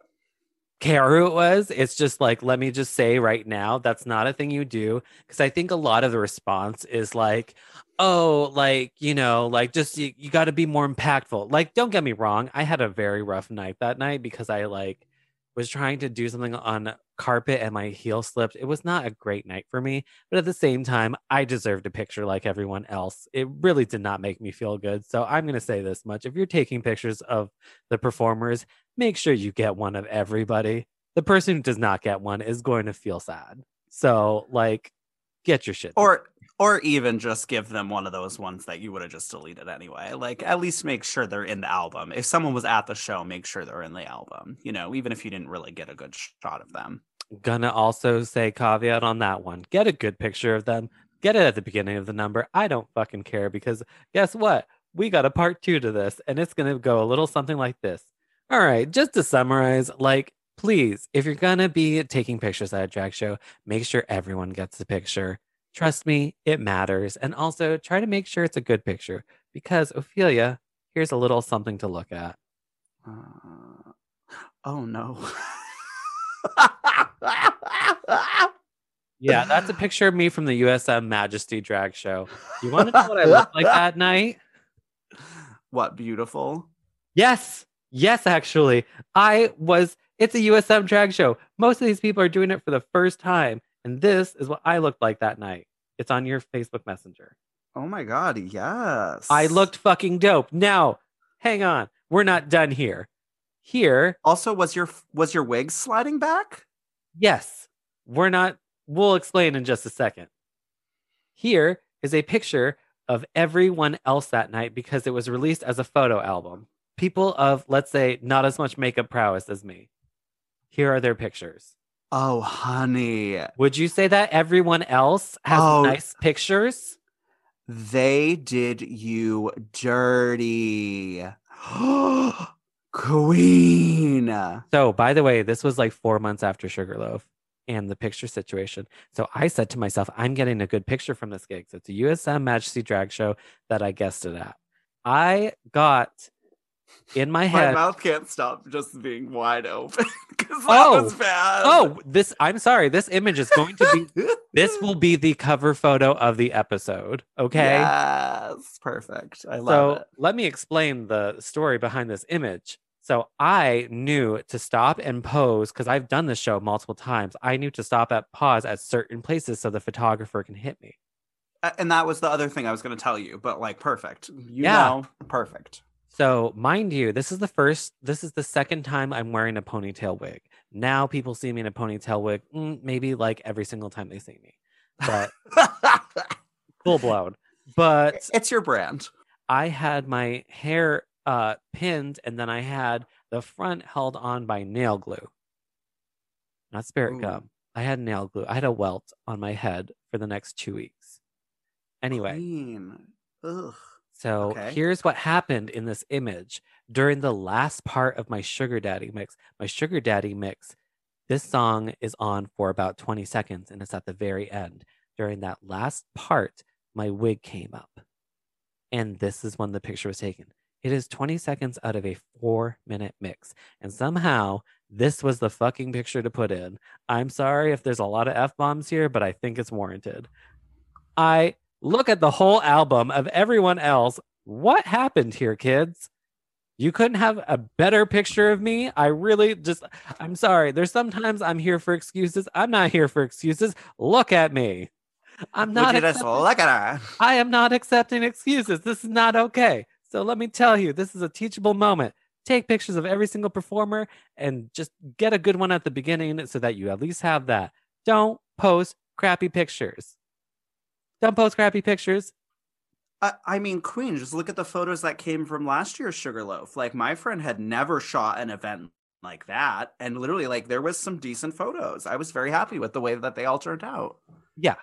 care who it was. It's just like, let me just say right now, that's not a thing you do. Because I think a lot of the response is like, oh, like, you know, like just you, you got to be more impactful. Like, don't get me wrong. I had a very rough night that night because I like was trying to do something on carpet and my heel slipped. It was not a great night for me. But at the same time, I deserved a picture like everyone else. It really did not make me feel good. So I'm going to say this much. If you're taking pictures of the performers, make sure you get one of everybody. The person who does not get one is going to feel sad. So like, get your shit. Or or even just give them one of those ones that you would have just deleted anyway. Like, at least make sure they're in the album. If someone was at the show, make sure they're in the album. You know, even if you didn't really get a good shot of them. Gonna also say caveat on that one. Get a good picture of them. Get it at the beginning of the number. I don't fucking care because guess what? We got a part two to this and it's gonna go a little something like this. All right, just to summarize, like, please, if you're gonna be taking pictures at a drag show, make sure everyone gets the picture. Trust me, it matters. And also try to make sure it's a good picture because, Ophelia, here's a little something to look at. Uh, oh, no. Yeah, that's a picture of me from the U S M Majesty drag show. You want to know what I looked like that night? What, beautiful? Yes. Yes, actually. I was, it's a U S M drag show. Most of these people are doing it for the first time. And this is what I looked like that night. It's on your Facebook Messenger. Oh my God, yes. I looked fucking dope. Now, hang on. We're not done here. Here. Also, was your was your wig sliding back? Yes. We're not. We'll explain in just a second. Here is a picture of everyone else that night because it was released as a photo album. People of, let's say, not as much makeup prowess as me. Here are their pictures. Oh, honey. Would you say that everyone else has oh, nice pictures? They did you dirty. Queen. So, by the way, this was like four months after Sugarloaf and the picture situation. So I said to myself, I'm getting a good picture from this gig. So it's a U S M Majesty drag show that I guessed it at. I got... in my head, my mouth can't stop just being wide open because that oh, was bad. Oh, this! I'm sorry. This image is going to be. This will be the cover photo of the episode. Okay. Yes, perfect. I love so, it. Let me explain the story behind this image. So I knew to stop and pose because I've done this show multiple times. I knew to stop at pause at certain places so the photographer can hit me. And that was the other thing I was going to tell you. But like, perfect. You yeah. know, perfect. So mind you, this is the first, this is the second time I'm wearing a ponytail wig. Now people see me in a ponytail wig, maybe like every single time they see me, but full blown, but it's your brand. I had my hair uh, pinned and then I had the front held on by nail glue, not spirit Ooh. gum. I had nail glue. I had a welt on my head for the next two weeks. Anyway. Ugh. So okay. Here's what happened in this image. During the last part of my Sugar Daddy mix, my Sugar Daddy mix, this song is on for about twenty seconds and it's at the very end. During that last part, my wig came up. And this is when the picture was taken. It is twenty seconds out of a four minute mix. And somehow this was the fucking picture to put in. I'm sorry if there's a lot of F-bombs here, but I think it's warranted. I look at the whole album of everyone else. What happened here, kids? You couldn't have a better picture of me? I really just, I'm sorry. There's sometimes I'm here for excuses. I'm not here for excuses. Look at me. I'm not accepting, look at her. I am not accepting excuses. This is not okay. So let me tell you, this is a teachable moment. Take pictures of every single performer and just get a good one at the beginning so that you at least have that. Don't post crappy pictures. Don't post crappy pictures. I, I mean, Queen, just look at the photos that came from last year's Sugarloaf. Like, my friend had never shot an event like that. And literally, like, there was some decent photos. I was very happy with the way that they all turned out. Yeah.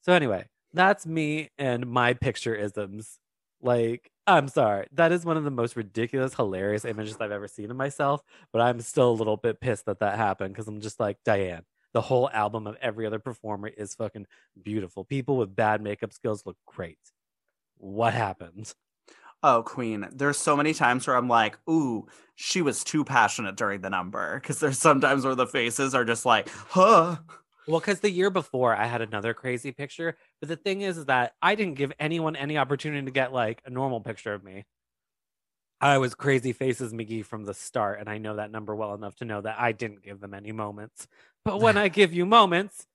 So anyway, that's me and my picture-isms. Like, I'm sorry. That is one of the most ridiculous, hilarious images I've ever seen of myself. But I'm still a little bit pissed that that happened because I'm just like, Diane, the whole album of every other performer is fucking beautiful. People with bad makeup skills look great. What happened? Oh, Queen. There's so many times where I'm like, ooh, she was too passionate during the number. Because there's sometimes where the faces are just like, huh. Well, because the year before, I had another crazy picture. But the thing is, is that I didn't give anyone any opportunity to get, like, a normal picture of me. I was Crazy Faces McGee from the start, and I know that number well enough to know that I didn't give them any moments. But when I give you moments,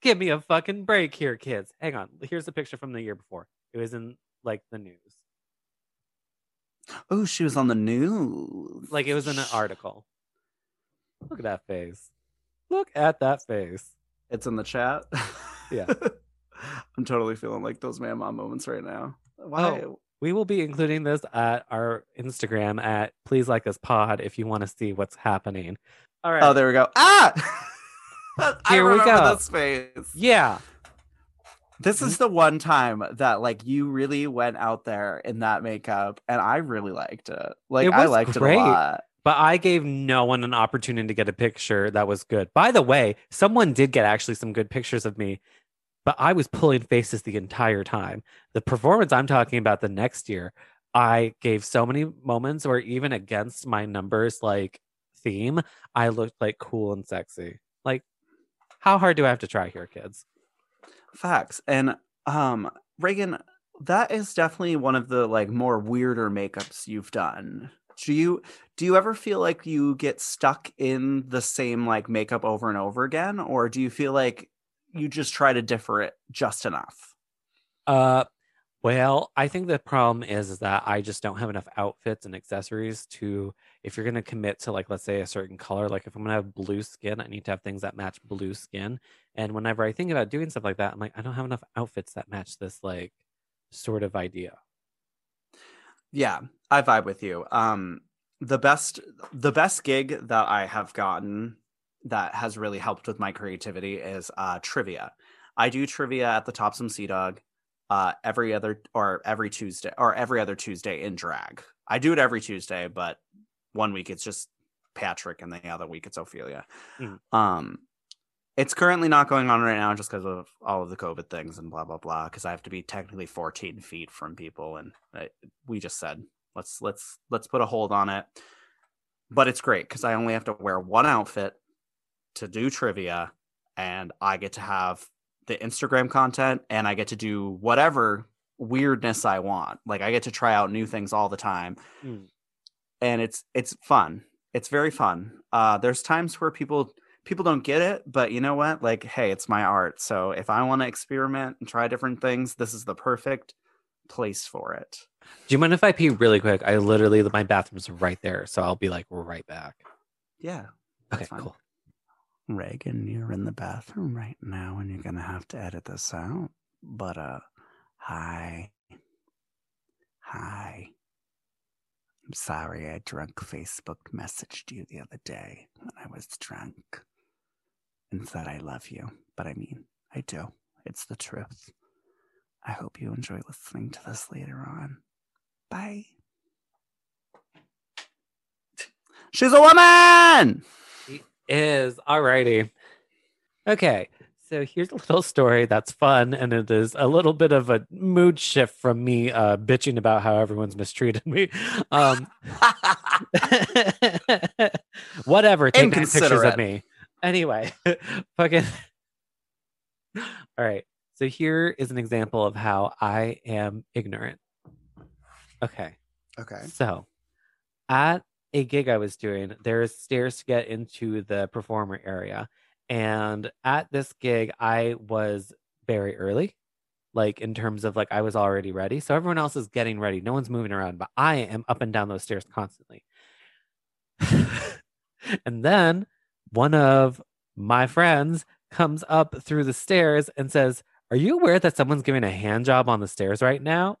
give me a fucking break here, kids. Hang on. Here's a picture from the year before. It was in, like, the news. Oh, she was on the news. Like, it was in an article. Look at that face. Look at that face. It's in the chat. Yeah. I'm totally feeling like those man mom moments right now. Why? Oh, we will be including this at our Instagram at Please Like Us Pod if you want to see what's happening. All right. Oh, there we go. Ah! Here I we go. This face. Yeah. This is the one time that, like, you really went out there in that makeup, and I really liked it. Like, it I liked great. It a lot. But I gave no one an opportunity to get a picture that was good. By the way, someone did get actually some good pictures of me, but I was pulling faces the entire time. The performance I'm talking about the next year, I gave so many moments where even against my numbers, like, theme, I looked, like, cool and sexy. Like, how hard do I have to try here, kids? Facts. And um, Reagan, that is definitely one of the, like, more weirder makeups you've done. Do you do you ever feel like you get stuck in the same, like, makeup over and over again? Or do you feel like you just try to differ it just enough? Uh, well, I think the problem is, is that I just don't have enough outfits and accessories to, if you're going to commit to, like, let's say a certain color, like if I'm going to have blue skin, I need to have things that match blue skin. And whenever I think about doing stuff like that, I'm like, I don't have enough outfits that match this, like, sort of idea. Yeah, I vibe with you. Um, the best, the best gig that I have gotten that has really helped with my creativity is uh, trivia. I do trivia at the Topsom Sea Dog uh, every other or every Tuesday or every other Tuesday in drag. I do it every Tuesday, but one week it's just Patrick and the other week it's Ophelia. Mm. Um, it's currently not going on right now just because of all of the COVID things and blah, blah, blah, because I have to be technically fourteen feet from people. And I, we just said, let's let's let's put a hold on it. But it's great because I only have to wear one outfit to do trivia, and I get to have the Instagram content, and I get to do whatever weirdness I want. Like, I get to try out new things all the time. Mm. And it's it's fun. It's very fun. Uh, there's times where people... People don't get it, but you know what? Like, hey, it's my art. So if I want to experiment and try different things, this is the perfect place for it. Do you mind if I pee really quick? I literally, my bathroom's right there. So I'll be like right back. Yeah. Okay, fine. Cool. Reagan, you're in the bathroom right now and you're going to have to edit this out. But uh, hi. Hi. I'm sorry I drunk Facebook messaged you the other day when I was drunk. And said I love you, but I mean, I do. It's the truth. I hope you enjoy listening to this later on. Bye. She's a woman! She is. Alrighty. Okay. So here's a little story that's fun, and it is a little bit of a mood shift from me uh, bitching about how everyone's mistreated me. Um, whatever, take pictures of me. Anyway, fucking. All right, so here is an example of how I am ignorant. Okay. Okay. So at a gig I was doing, there is stairs to get into the performer area. And at this gig, I was very early, like in terms of like I was already ready. So everyone else is getting ready. No one's moving around, but I am up and down those stairs constantly. And then one of my friends comes up through the stairs and says, "Are you aware that someone's giving a hand job on the stairs right now?"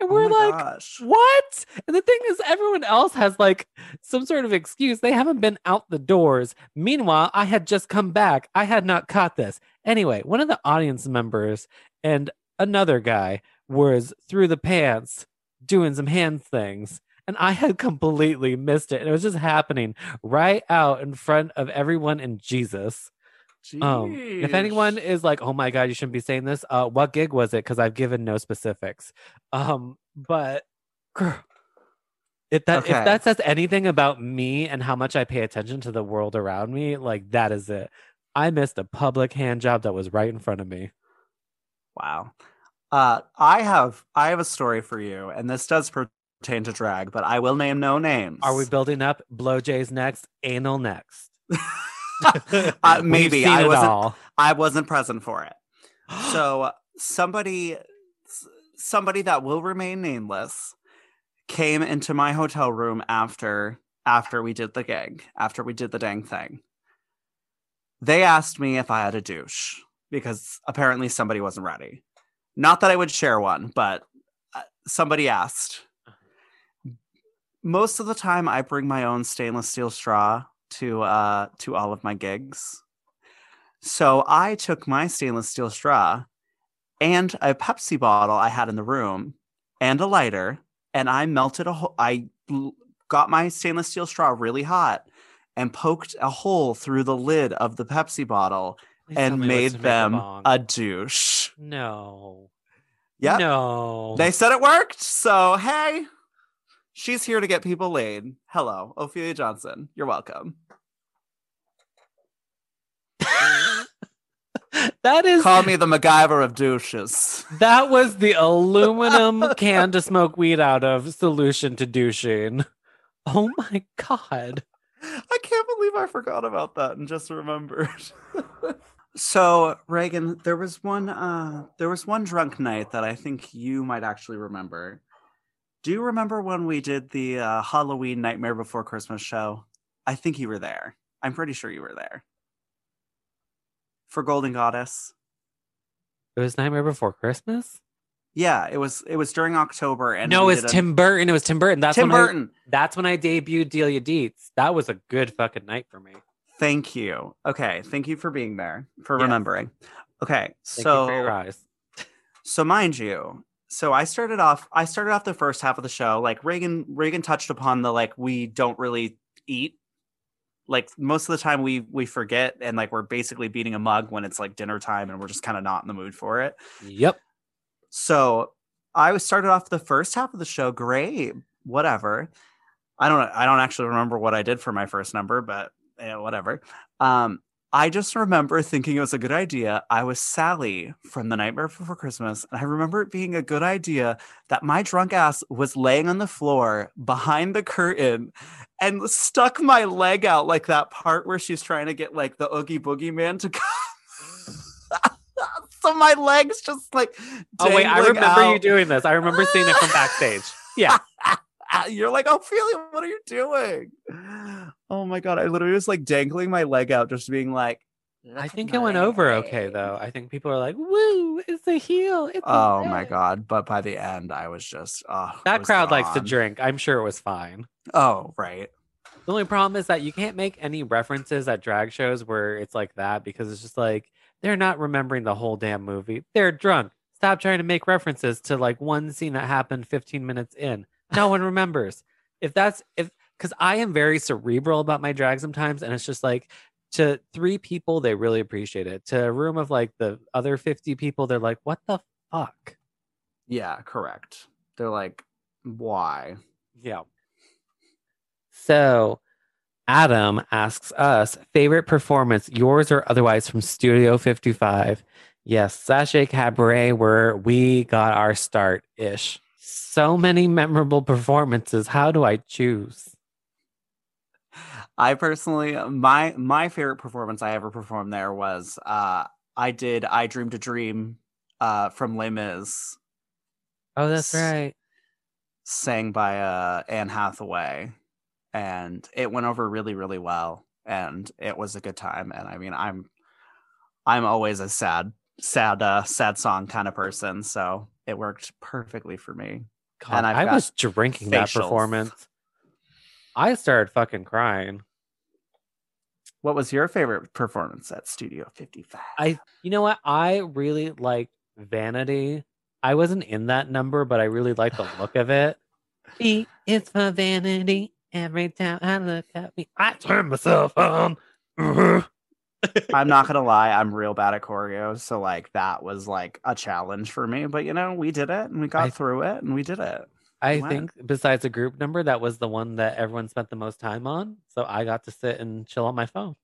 And we're oh like, gosh. What? And the thing is, everyone else has like some sort of excuse. They haven't been out the doors. Meanwhile, I had just come back. I had not caught this. Anyway, one of the audience members and another guy was through the pants doing some hand things. And I had completely missed it. And it was just happening right out in front of everyone and Jesus. Um, if anyone is like, "Oh my God, you shouldn't be saying this," uh, what gig was it? Because I've given no specifics. Um, but girl, if that okay. if that says anything about me and how much I pay attention to the world around me, like that is it. I missed a public hand job that was right in front of me. Wow. Uh, I have I have a story for you, and this does pertain to drag, but I will name no names. Are we building up? Blowjays next, anal next. uh, maybe I wasn't I wasn't present for it. So somebody somebody that will remain nameless came into my hotel room after after we did the gig, after we did the dang thing. They asked me if I had a douche because apparently somebody wasn't ready. Not that I would share one, but somebody asked. Most of the time I bring my own stainless steel straw to uh to all of my gigs. So I took my stainless steel straw and a Pepsi bottle I had in the room and a lighter, and I melted a hole. I got my stainless steel straw really hot and poked a hole through the lid of the Pepsi bottle. Please and made them a douche. No. Yeah. No. They said it worked. So hey. She's here to get people laid. Hello, Ophelia Johnson. You're welcome. That is... Call me the MacGyver of douches. That was the aluminum can to smoke weed out of solution to douching. Oh my God. I can't believe I forgot about that and just remembered. So, Reagan, there was one, uh, there was one drunk night that I think you might actually remember. Do you remember when we did the uh, Halloween Nightmare Before Christmas show? I think you were there. I'm pretty sure you were there. For Golden Goddess. It was Nightmare Before Christmas? Yeah, it was it was during October. And no, it was Tim a... Burton. It was Tim Burton. That's Tim when Burton. I, that's when I debuted Delia Dietz. That was a good fucking night for me. Thank you. Okay, thank you for being there, for yes. remembering. Okay, thank so... you for your eyes. So mind you... So I started off, I started off the first half of the show, like Reagan, Reagan touched upon the, like, we don't really eat. Like most of the time we, we forget. And like, we're basically beating a mug when it's like dinner time and we're just kind of not in the mood for it. Yep. So I started off the first half of the show. Great. Whatever. I don't, I don't actually remember what I did for my first number, but you know, whatever. Um, I just remember thinking it was a good idea. I was Sally from The Nightmare Before Christmas. And I remember it being a good idea that my drunk ass was laying on the floor behind the curtain and stuck my leg out like that part where she's trying to get like the Oogie Boogie Man to come. So my leg's just like, oh wait, I remember out. You doing this. I remember seeing it from backstage. Yeah. You're like, Ophelia, what are you doing? Oh my God. I literally was like dangling my leg out, just being like, I think it went over okay, though. I think people are like, woo, it's a heel. It's oh a my God. But by the end, I was just, oh, that was crowd gone. Likes to drink. I'm sure it was fine. Oh, right. The only problem is that you can't make any references at drag shows where it's like that because it's just like, They're not remembering the whole damn movie. They're drunk. Stop trying to make references to like one scene that happened fifteen minutes in. No one remembers. If that's if because I am very cerebral about my drag sometimes, and it's just like, to three people, they really appreciate it. To a room of like the other fifty people, they're like, what the fuck? Yeah, correct. They're like, why? Yeah. So Adam asks us, favorite performance, yours or otherwise, from Studio fifty-five? Yes, Sasha Cabaret, where we got our start-ish. So many memorable performances. How do I choose? I personally, my my favorite performance I ever performed there was uh, I did I Dreamed a Dream uh, from Les Mis. Oh, that's s- right. Sang by uh, Anne Hathaway. And it went over really, really well. And it was a good time. And I mean, I'm I'm always a sad, sad, uh, sad song kind of person. So it worked perfectly for me. God, and I've I was drinking facials. That performance. I started fucking crying. What was your favorite performance at Studio fifty-five? I, you know what? I really liked Vanity. I wasn't in that number, but I really liked the look of it. V is for vanity. Every time I look at me, I turn myself on. Uh-huh. I'm not going to lie. I'm real bad at choreo. So like that was like a challenge for me. But, you know, we did it and we got I, through it and we did it. I wow. think besides a group number, that was the one that everyone spent the most time on. So I got to sit and chill on my phone.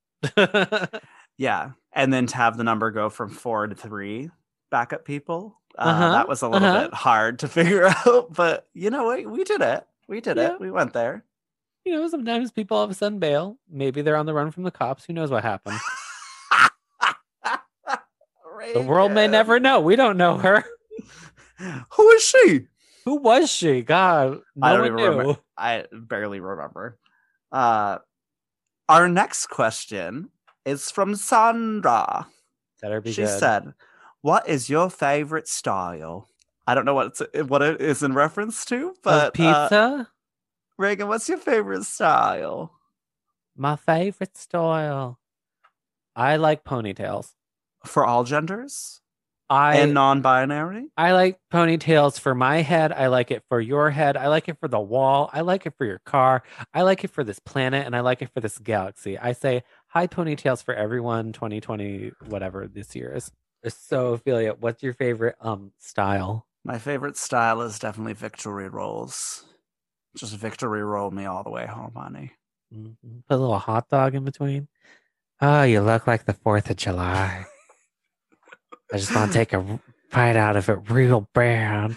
Yeah. And then to have the number go from four to three backup people. Uh, uh-huh. That was a little uh-huh. bit hard to figure out. But you know what? We did it. We did yeah. it. We went there. You know, sometimes people all of a sudden bail. Maybe they're on the run from the cops. Who knows what happened? The world may never know. We don't know her. Who is she? Who was she? God, no I don't even knew. Remember. I barely remember. Uh, our next question is from Sandra. Better be she good. Said, "What is your favorite style?" I don't know what it's, what it is in reference to, but of pizza. Uh, Reagan, what's your favorite style? My favorite style. I like ponytails. For all genders? I and non-binary? I like ponytails for my head. I like it for your head. I like it for the wall. I like it for your car. I like it for this planet. And I like it for this galaxy. I say hi ponytails for everyone twenty twenty, whatever this year is. So, Ophelia, what's your favorite um style? My favorite style is definitely victory rolls. Just victory roll me all the way home, honey. Mm-hmm. Put a little hot dog in between. Oh, you look like the fourth of July. I just want to take a bite out of it real bad.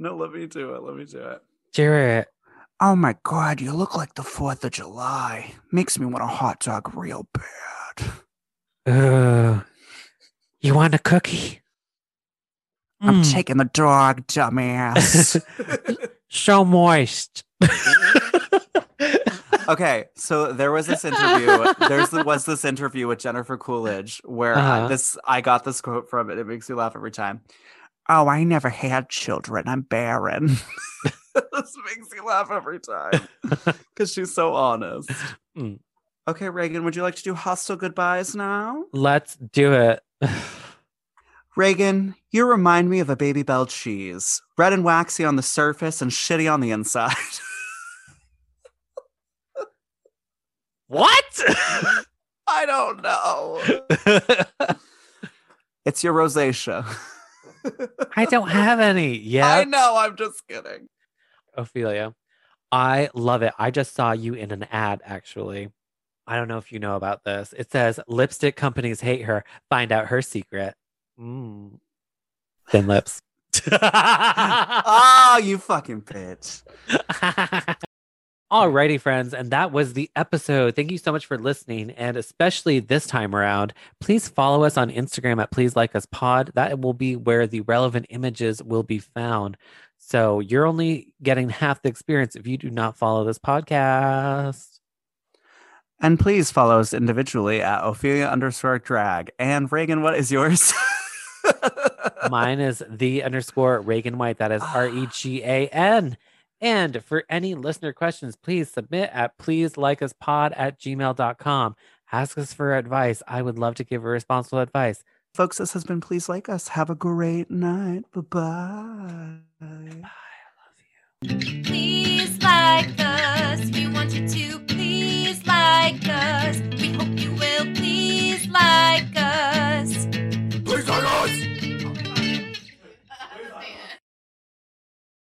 No, let me do it. Let me do it. Do it. Oh, my God. You look like the fourth of July. Makes me want a hot dog real bad. Uh, you want a cookie? I'm mm. taking the dog, dumbass. So moist. Okay, so there was this interview. There was this interview with Jennifer Coolidge where uh-huh. I, this I got this quote from it. It makes me laugh every time. Oh, I never had children. I'm barren. This makes me laugh every time because she's so honest. Mm. Okay, Reagan, would you like to do hostile goodbyes now? Let's do it. Reagan, you remind me of a Baby Bell cheese. Red and waxy on the surface and shitty on the inside. What? I don't know. It's your rosacea. I don't have any yet. I know, I'm just kidding. Ophelia, I love it. I just saw you in an ad, actually. I don't know if you know about this. It says, lipstick companies hate her. Find out her secret. Mm. Thin lips. Oh, you fucking bitch. Alrighty, friends, and that was the episode. Thank you so much for listening, and especially this time around, please follow us on Instagram at Please Like Us Pod. That will be where the relevant images will be found. So you're only getting half the experience if you do not follow this podcast. And please follow us individually at Ophelia underscore drag. And Reagan, what is yours? Mine is the underscore Reagan White. That is R E G A N. And for any listener questions, please submit at pleaselikeUspod at gmail dot com. Ask us for advice. I would love to give irresponsible advice. Folks, this has been Please Like Us. Have a great night. Bye-bye. Bye. I love you. Please like